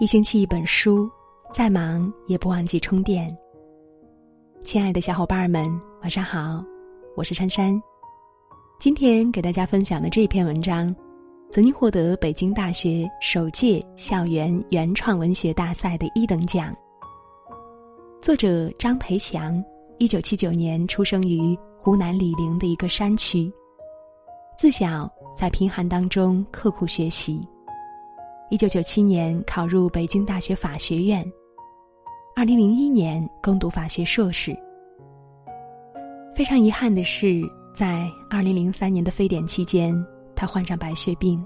一星期一本书，再忙也不忘记充电。亲爱的小伙伴们，晚上好，我是珊珊。今天给大家分享的这篇文章，曾经获得北京大学首届校园原创文学大赛的1等奖。作者张培祥，1979年出生于湖南醴陵的一个山区，自小在贫寒当中刻苦学习。1997年考入北京大学法学院，2001年攻读法学硕士。非常遗憾的是，在2003年的非典期间，他患上白血病。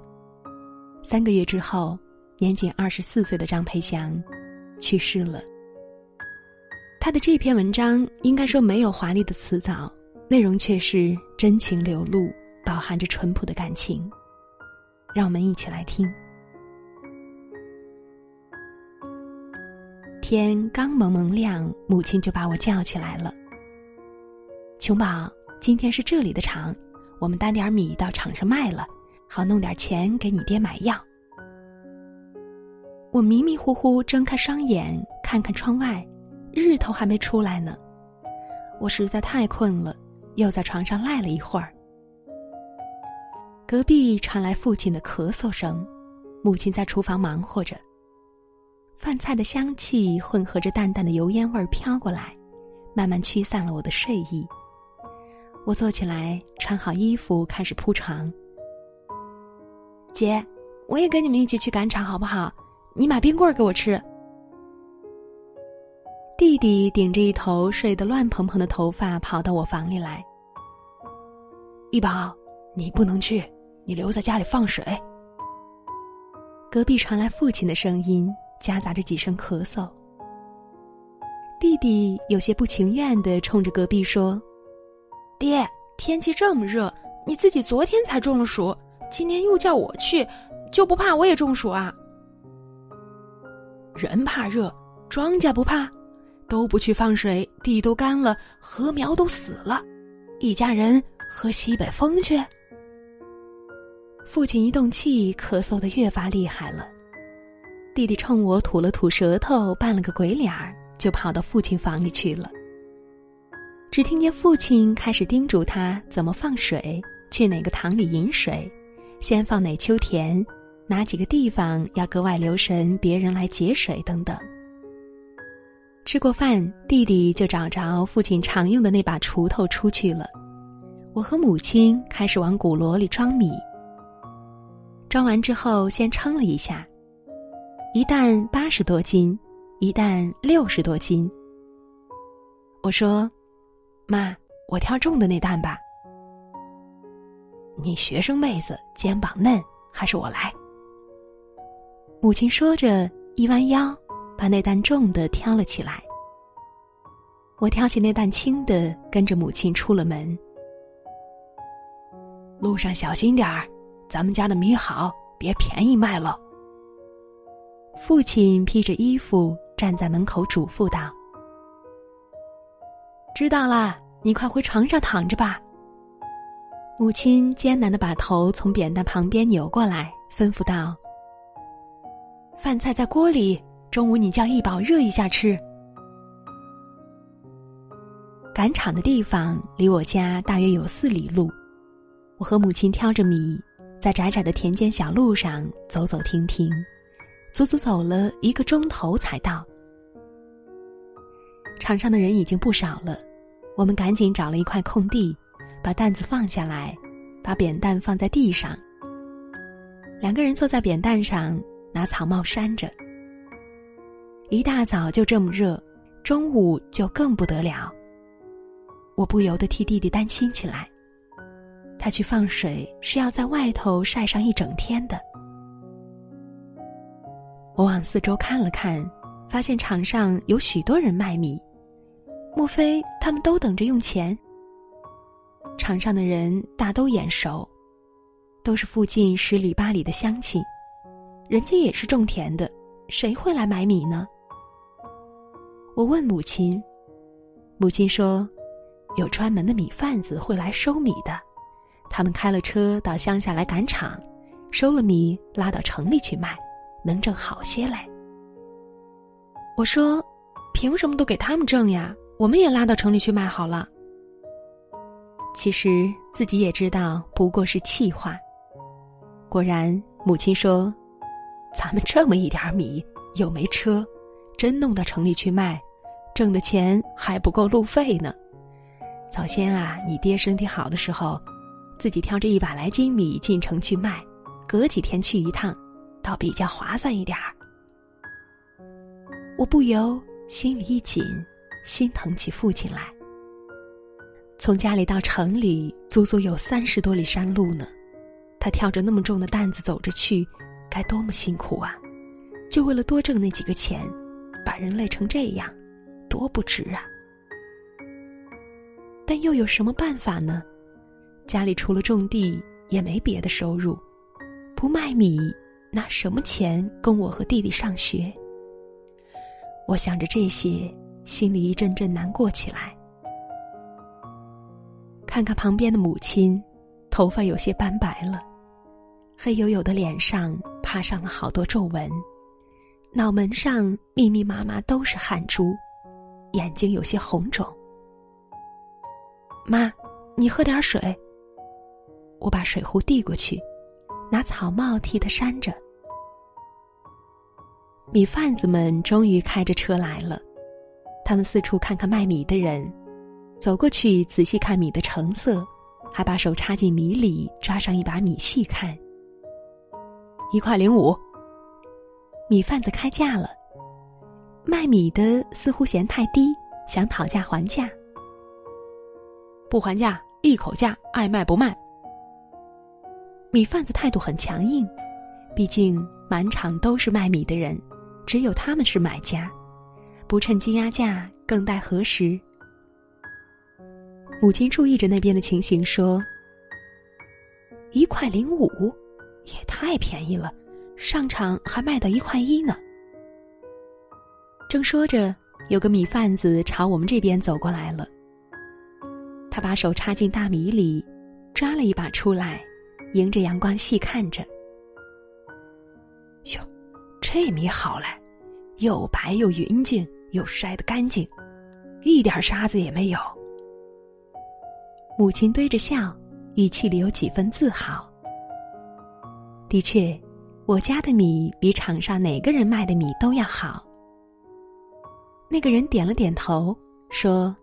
3个月之后，年仅24岁的张培祥去世了。他的这篇文章应该说没有华丽的辞藻，内容却是真情流露，饱含着淳朴的感情。让我们一起来听。天刚蒙蒙亮，母亲就把我叫起来了。琼宝，今天是这里的场，我们担点米到场上卖了，好弄点钱给你爹买药。我迷迷糊糊睁开双眼，看看窗外，日头还没出来呢。我实在太困了，又在床上赖了一会儿。隔壁传来父亲的咳嗽声，母亲在厨房忙活着。饭菜的香气混合着淡淡的油烟味飘过来，慢慢驱散了我的睡意。我坐起来，穿好衣服，开始铺床。姐，我也跟你们一起去赶场好不好？你买冰棍给我吃。弟弟顶着一头睡得乱蓬蓬的头发跑到我房里来。一宝，你不能去，你留在家里放水。隔壁传来父亲的声音，夹杂着几声咳嗽。弟弟有些不情愿地冲着隔壁说，爹，天气这么热，你自己昨天才中了暑，今天又叫我去，就不怕我也中暑啊？人怕热，庄稼不怕，都不去放水，地都干了，禾苗都死了，一家人喝西北风去。父亲一动气，咳嗽得越发厉害了。弟弟冲我吐了吐舌头，扮了个鬼脸儿，就跑到父亲房里去了。只听见父亲开始叮嘱他怎么放水，去哪个塘里引水，先放哪秋田，哪几个地方要格外留神别人来截水等等。吃过饭，弟弟就找着父亲常用的那把锄头出去了。我和母亲开始往鼓箩里装米，装完之后先称了一下，一担80多斤，一担60多斤。我说，妈，我挑重的那担吧。你学生妹子肩膀嫩，还是我来。母亲说着一弯腰，把那担重的挑了起来。我挑起那担轻的，跟着母亲出了门。路上小心点儿，咱们家的米好，别便宜卖了。父亲披着衣服站在门口嘱咐道。知道了，你快回床上躺着吧。母亲艰难地把头从扁担旁边扭过来，吩咐道，饭菜在锅里，中午你叫一宝热一下吃。赶场的地方离我家大约有4里路，我和母亲挑着米，在窄窄的田间小路上走走停停，足足走了1个钟头才到。场上的人已经不少了，我们赶紧找了一块空地，把担子放下来，把扁担放在地上。2个人坐在扁担上，拿草帽扇着。一大早就这么热，中午就更不得了。我不由得替弟弟担心起来，他去放水是要在外头晒上1整天的。我往四周看了看，发现场上有许多人卖米，莫非他们都等着用钱？场上的人大都眼熟，都是附近10里8里的乡亲，人家也是种田的，谁会来买米呢？我问母亲，母亲说，有专门的米贩子会来收米的，他们开了车到乡下来赶场，收了米拉到城里去卖，能挣好些来。我说，凭什么都给他们挣呀？我们也拉到城里去卖好了。其实自己也知道不过是气话。果然母亲说，咱们这么一点米又没车，真弄到城里去卖，挣的钱还不够路费呢。早先啊，你爹身体好的时候，自己挑着100来斤米进城去卖，隔几天去一趟，倒比较划算一点儿。我不由心里一紧，心疼起父亲来。从家里到城里足足有30多里山路呢，他挑着那么重的担子走着去，该多么辛苦啊！就为了多挣那几个钱，把人累成这样，多不值啊！但又有什么办法呢？家里除了种地也没别的收入，不卖米拿什么钱供我和弟弟上学？我想着这些，心里一阵阵难过起来。看看旁边的母亲，头发有些斑白了，黑黝黝的脸上爬上了好多皱纹，脑门上密密麻麻都是汗珠，眼睛有些红肿。妈，你喝点水。我把水壶递过去，拿草帽替他扇着。米贩子们终于开着车来了，他们四处看看卖米的人，走过去仔细看米的成色，还把手插进米里抓上一把米细看。1.05。米贩子开价了，卖米的似乎嫌太低，想讨价还价。不还价，一口价，爱卖不卖。米贩子态度很强硬，毕竟满场都是卖米的人，只有他们是买家，不趁机压价，更待何时？母亲注意着那边的情形说，1.05，也太便宜了，上场还卖到1.1呢。正说着，有个米贩子朝我们这边走过来了，他把手插进大米里，抓了一把出来，迎着阳光细看着。哟，这米好嘞，又白又匀净，又筛得干净，一点沙子也没有。母亲堆着笑，语气里有几分自豪。的确，我家的米比场上哪个人卖的米都要好。那个人点了点头，说：“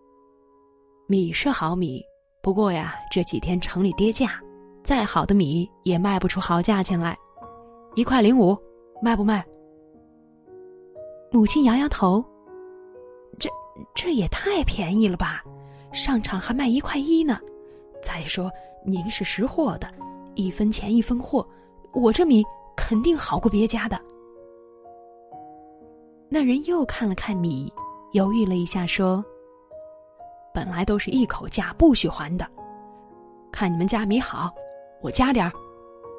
米是好米，不过呀，这几天城里跌价，再好的米也卖不出好价钱来。1.05，卖不卖？”母亲摇摇头：“这也太便宜了吧！上场还卖1.1呢，再说您是识货的，一分钱一分货，我这米肯定好过别家的。”那人又看了看米，犹豫了一下说：“本来都是一口价，不许还的。看你们家米好，我加点儿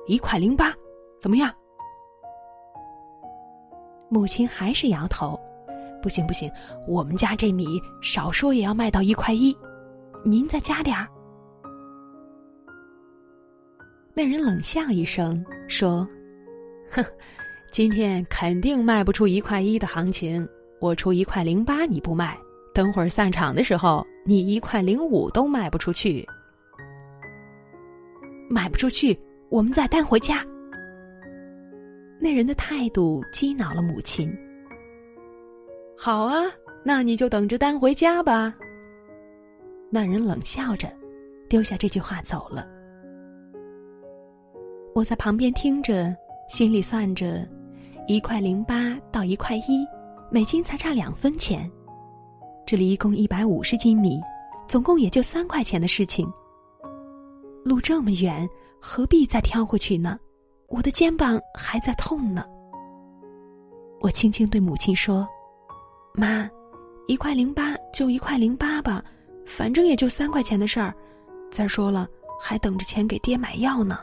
，1.08，怎么样？”母亲还是摇头。不行，我们家这米少说也要卖到1.1，您再加点儿。那人冷笑一声说：“哼，今天肯定卖不出1.1的行情，我出1.08你不卖，等会儿散场的时候你1.05都卖不出去。”卖不出去，我们再担回家。那人的态度激恼了母亲。好啊，那你就等着担回家吧。那人冷笑着，丢下这句话走了。我在旁边听着，心里算着，1.08到1.1，每斤才差2分钱。这里一共150斤米，总共也就3块钱的事情。路这么远，何必再挑回去呢？我的肩膀还在痛呢。我轻轻对母亲说：“妈，1.08就1.08吧，反正也就3块钱的事儿。再说了，还等着钱给爹买药呢。”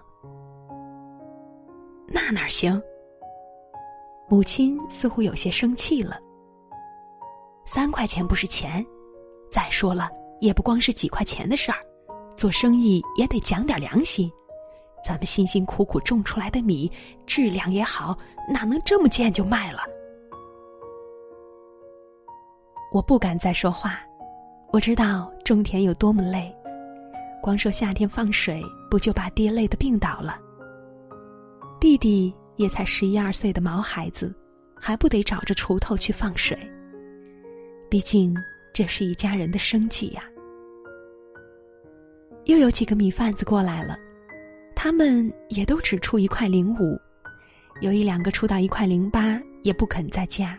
那哪行？母亲似乎有些生气了。3块钱不是钱，再说了，也不光是几块钱的事儿，做生意也得讲点良心。咱们辛辛苦苦种出来的米，质量也好，哪能这么贱就卖了？我不敢再说话，我知道种田有多么累，光说夏天放水，不就把爹累得病倒了？弟弟也才11、12岁的毛孩子，还不得找着锄头去放水？毕竟这是一家人的生计呀。又有几个米贩子过来了，他们也都只出1.05块，有1、2个出到1.08块也不肯再加，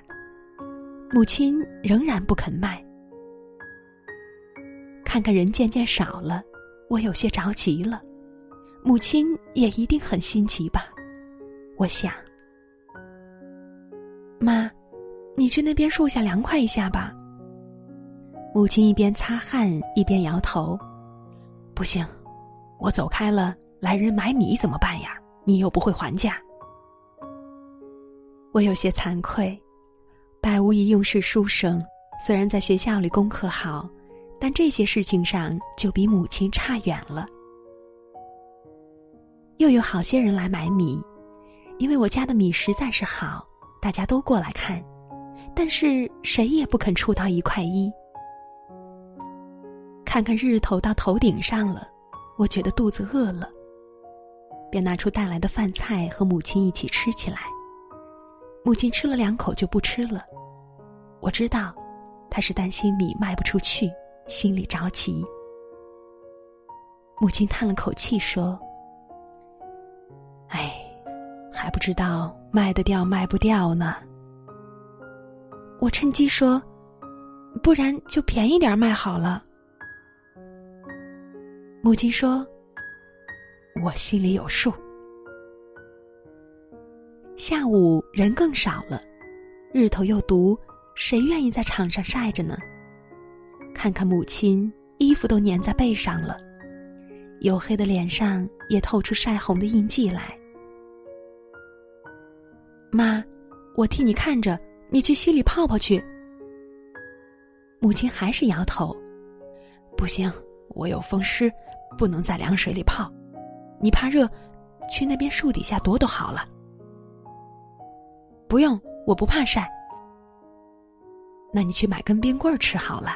母亲仍然不肯卖。看看人渐渐少了，我有些着急了，母亲也一定很心急吧，我想。妈，你去那边树下2块一下吧。母亲一边擦汗一边摇头，不行，我走开了，来人买米怎么办呀？你又不会还价。我有些惭愧，百无一用是书生，虽然在学校里功课好，但这些事情上就比母亲差远了。又有好些人来买米，因为我家的米实在是好，大家都过来看，但是谁也不肯出到1.1块。看看日头到头顶上了，我觉得肚子饿了，便拿出带来的饭菜和母亲一起吃起来。母亲吃了2口就不吃了，我知道她是担心米卖不出去，心里着急。母亲叹了口气说，哎，还不知道卖得掉卖不掉呢。我趁机说，不然就便宜点卖好了。母亲说，我心里有数。下午人更少了，日头又毒，谁愿意在场上晒着呢？看看母亲，衣服都粘在背上了，黝黑的脸上也透出晒红的印记来。妈，我替你看着，你去溪里泡泡去。母亲还是摇头，不行，我有风湿，不能在凉水里泡。你怕热，去那边树底下躲躲好了。不用，我不怕晒。那你去买根冰棍吃好了。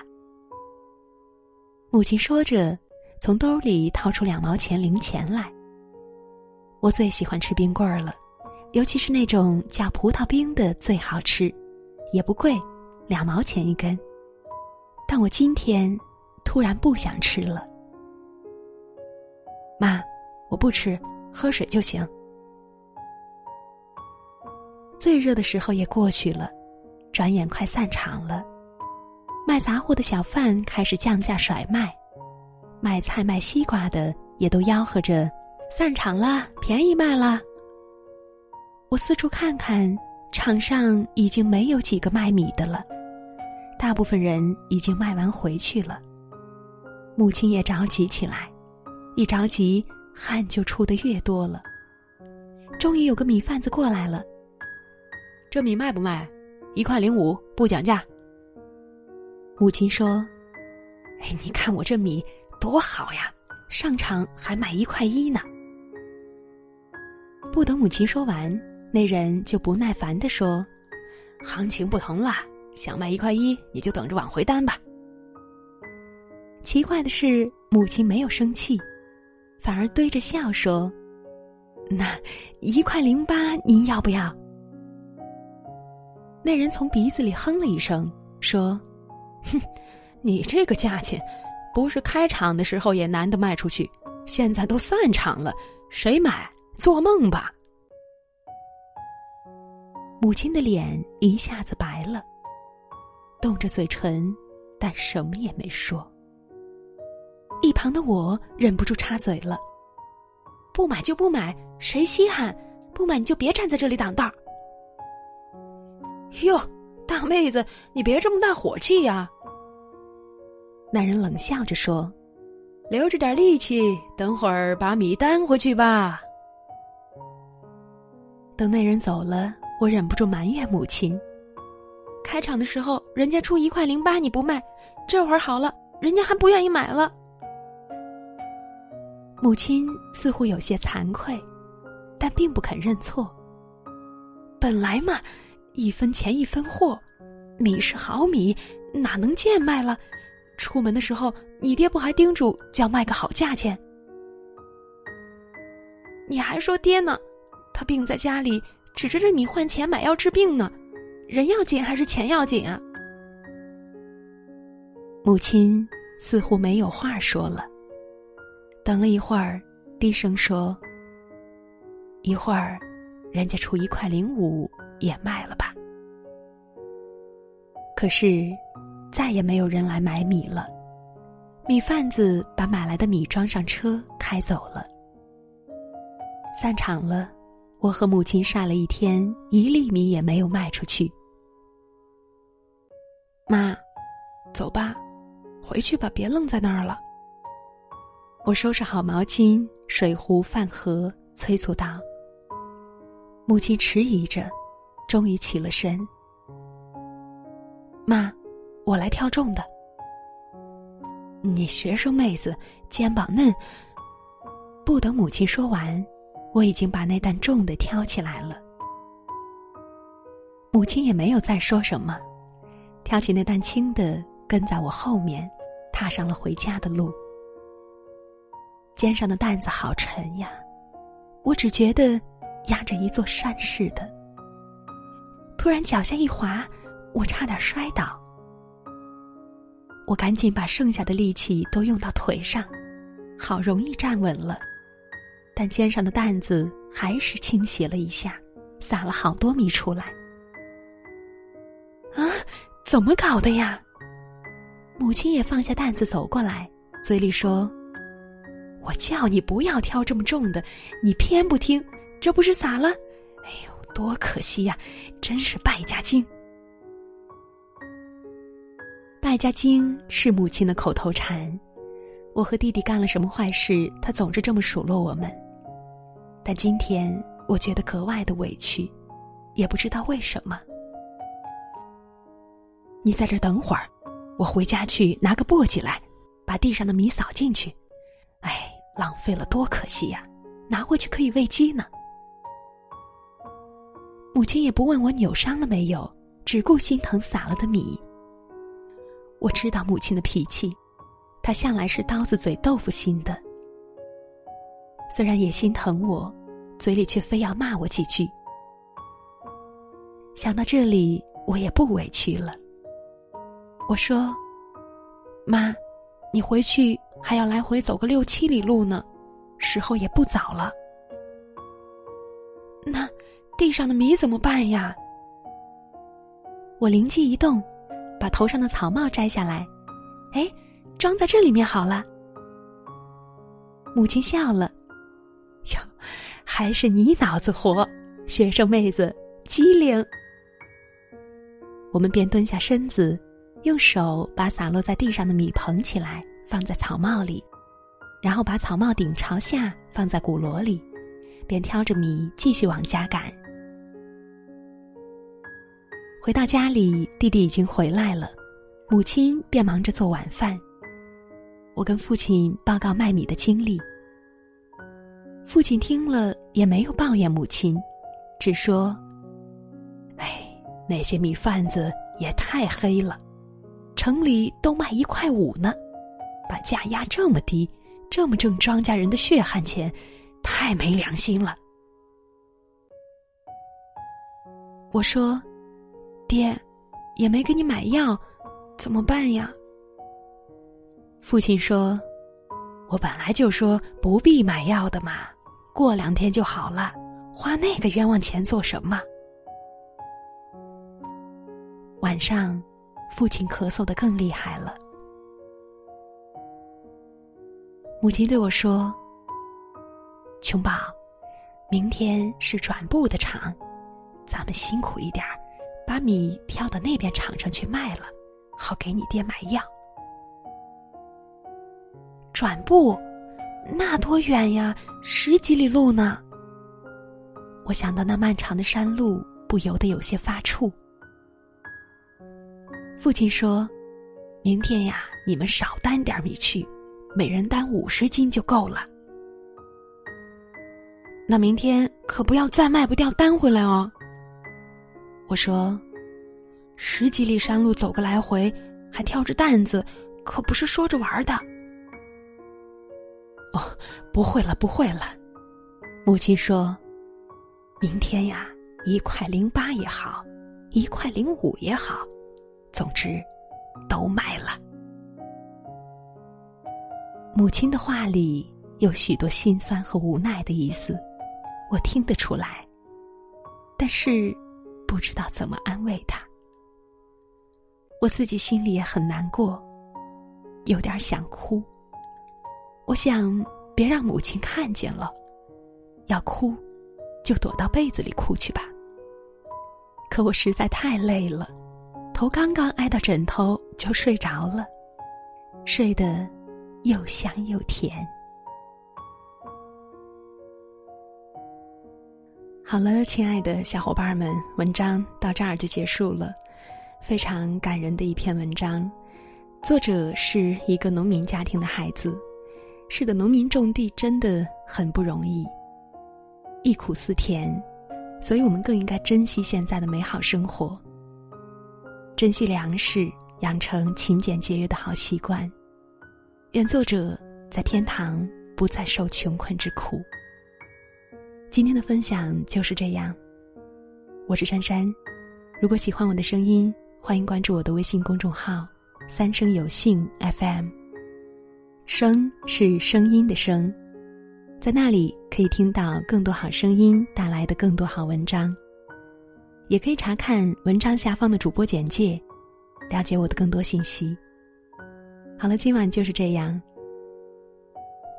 母亲说着，从兜里掏出2毛钱0钱来。我最喜欢吃冰棍了，尤其是那种叫葡萄冰的最好吃，也不贵，2毛钱1根。但我今天突然不想吃了。妈，我不吃，喝水就行。最热的时候也过去了，转眼快散场了。卖杂货的小贩开始降价甩卖，卖菜卖西瓜的也都吆喝着，散场啦，便宜卖啦。我四处看看，场上已经没有几个卖米的了，大部分人已经卖完回去了。母亲也着急起来，一着急，汗就出得越多了。终于有个米贩子过来了，这米卖不卖？1.05块，不讲价。母亲说，哎，你看我这米多好呀，上场还买1.1块呢。不等母亲说完，那人就不耐烦地说，行情不同啦，想卖1.1块你就等着往回单吧。奇怪的是，母亲没有生气，反而堆着笑说，那1.08块您要不要？那人从鼻子里哼了一声，说，哼，你这个价钱，不是开场的时候也难得卖出去，现在都散场了，谁买？做梦吧！母亲的脸一下子白了，动着嘴唇，但什么也没说。一旁的我忍不住插嘴了，不买就不买，谁稀罕？不买你就别站在这里挡道。哟，大妹子，你别这么大火气呀！男人冷笑着说，留着点力气，等会儿把米担回去吧。等那人走了，我忍不住埋怨母亲，开场的时候人家出1.08块你不卖，这会儿好了，人家还不愿意买了。母亲似乎有些惭愧，但并不肯认错。本来嘛，1分钱1分货，米是好米，哪能贱卖了？出门的时候，你爹不还叮嘱要卖个好价钱？你还说爹呢？他病在家里，指着这米换钱买药治病呢。人要紧还是钱要紧啊？母亲似乎没有话说了，等了一会儿，低声说：“一会儿，人家出1.05块也卖了吧。”可是，再也没有人来买米了。米贩子把买来的米装上车，开走了。散场了，我和母亲晒了一天，一粒米也没有卖出去。妈，走吧，回去吧，别愣在那儿了。我收拾好毛巾、水壶、饭盒，催促道。母亲迟疑着，终于起了身。妈，我来挑重的。你学生妹子，肩膀嫩。不等母亲说完，我已经把那担重的挑起来了。母亲也没有再说什么，挑起那担轻的，跟在我后面，踏上了回家的路。肩上的担子好沉呀，我只觉得压着一座山似的。突然脚下一滑，我差点摔倒。我赶紧把剩下的力气都用到腿上，好容易站稳了，但肩上的担子还是倾斜了一下，撒了好多米出来。啊，怎么搞的呀？母亲也放下担子走过来，嘴里说：“我叫你不要挑这么重的，你偏不听，这不是撒了？哎呦，多可惜呀，真是败家精。”败家精是母亲的口头禅，我和弟弟干了什么坏事，他总是这么数落我们。但今天我觉得格外的委屈，也不知道为什么。你在这等会儿，我回家去拿个簸箕来，把地上的米扫进去。哎，浪费了多可惜呀，拿回去可以喂鸡呢。母亲也不问我扭伤了没有，只顾心疼撒了的米。我知道母亲的脾气，她向来是刀子嘴豆腐心的。虽然也心疼我，嘴里却非要骂我几句。想到这里，我也不委屈了。我说：“妈，你回去还要来回走个6-7里路呢，时候也不早了。”那地上的米怎么办呀？我灵机一动，把头上的草帽摘下来，哎，装在这里面好了。母亲笑了，哟，还是你脑子活，学生妹子机灵。我们便蹲下身子，用手把洒落在地上的米捧起来，放在草帽里，然后把草帽顶朝下放在鼓箩里，便挑着米继续往家赶。回到家里，弟弟已经回来了，母亲便忙着做晚饭。我跟父亲报告卖米的经历，父亲听了也没有抱怨母亲，只说：“哎，那些米贩子也太黑了，城里都卖1.5块呢，把价压这么低，这么挣庄稼人的血汗钱，太没良心了。”我说：“爹，也没给你买药，怎么办呀？”父亲说：“我本来就说不必买药的嘛，过2天就好了，花那个冤枉钱做什么？”晚上，父亲咳嗽得更厉害了。母亲对我说：“琼宝，明天是转布的场，咱们辛苦一点儿，把米挑到那边场上去卖了，好给你爹买药。”转步，那多远呀？10几里路呢。我想到那漫长的山路，不由得有些发怵。父亲说：“明天呀，你们少担点米去，每人担50斤就够了。”那明天可不要再卖不掉担回来哦。我说：“ 10几里山路走个来回，还挑着担子，可不是说着玩的。哦，不会了，不会了。母亲说，明天呀，1.08也好，1.05也好，总之都卖了。母亲的话里有许多心酸和无奈的意思，我听得出来，但是不知道怎么安慰她。我自己心里也很难过，有点想哭。我想别让母亲看见了，要哭就躲到被子里哭去吧。可我实在太累了，头刚刚挨到枕头就睡着了，睡得又香又甜。好了，亲爱的小伙伴们，文章到这儿就结束了。非常感人的一篇文章，作者是一个农民家庭的孩子。是的，农民种地真的很不容易，忆苦思甜，所以我们更应该珍惜现在的美好生活，珍惜粮食，养成勤俭节约的好习惯。愿作者在天堂不再受穷困之苦。今天的分享就是这样，我是珊珊。如果喜欢我的声音，欢迎关注我的微信公众号3声有幸 FM， 声是声音的声，在那里可以听到更多好声音带来的更多好文章，也可以查看文章下方的主播简介，了解我的更多信息。好了，今晚就是这样，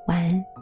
晚安。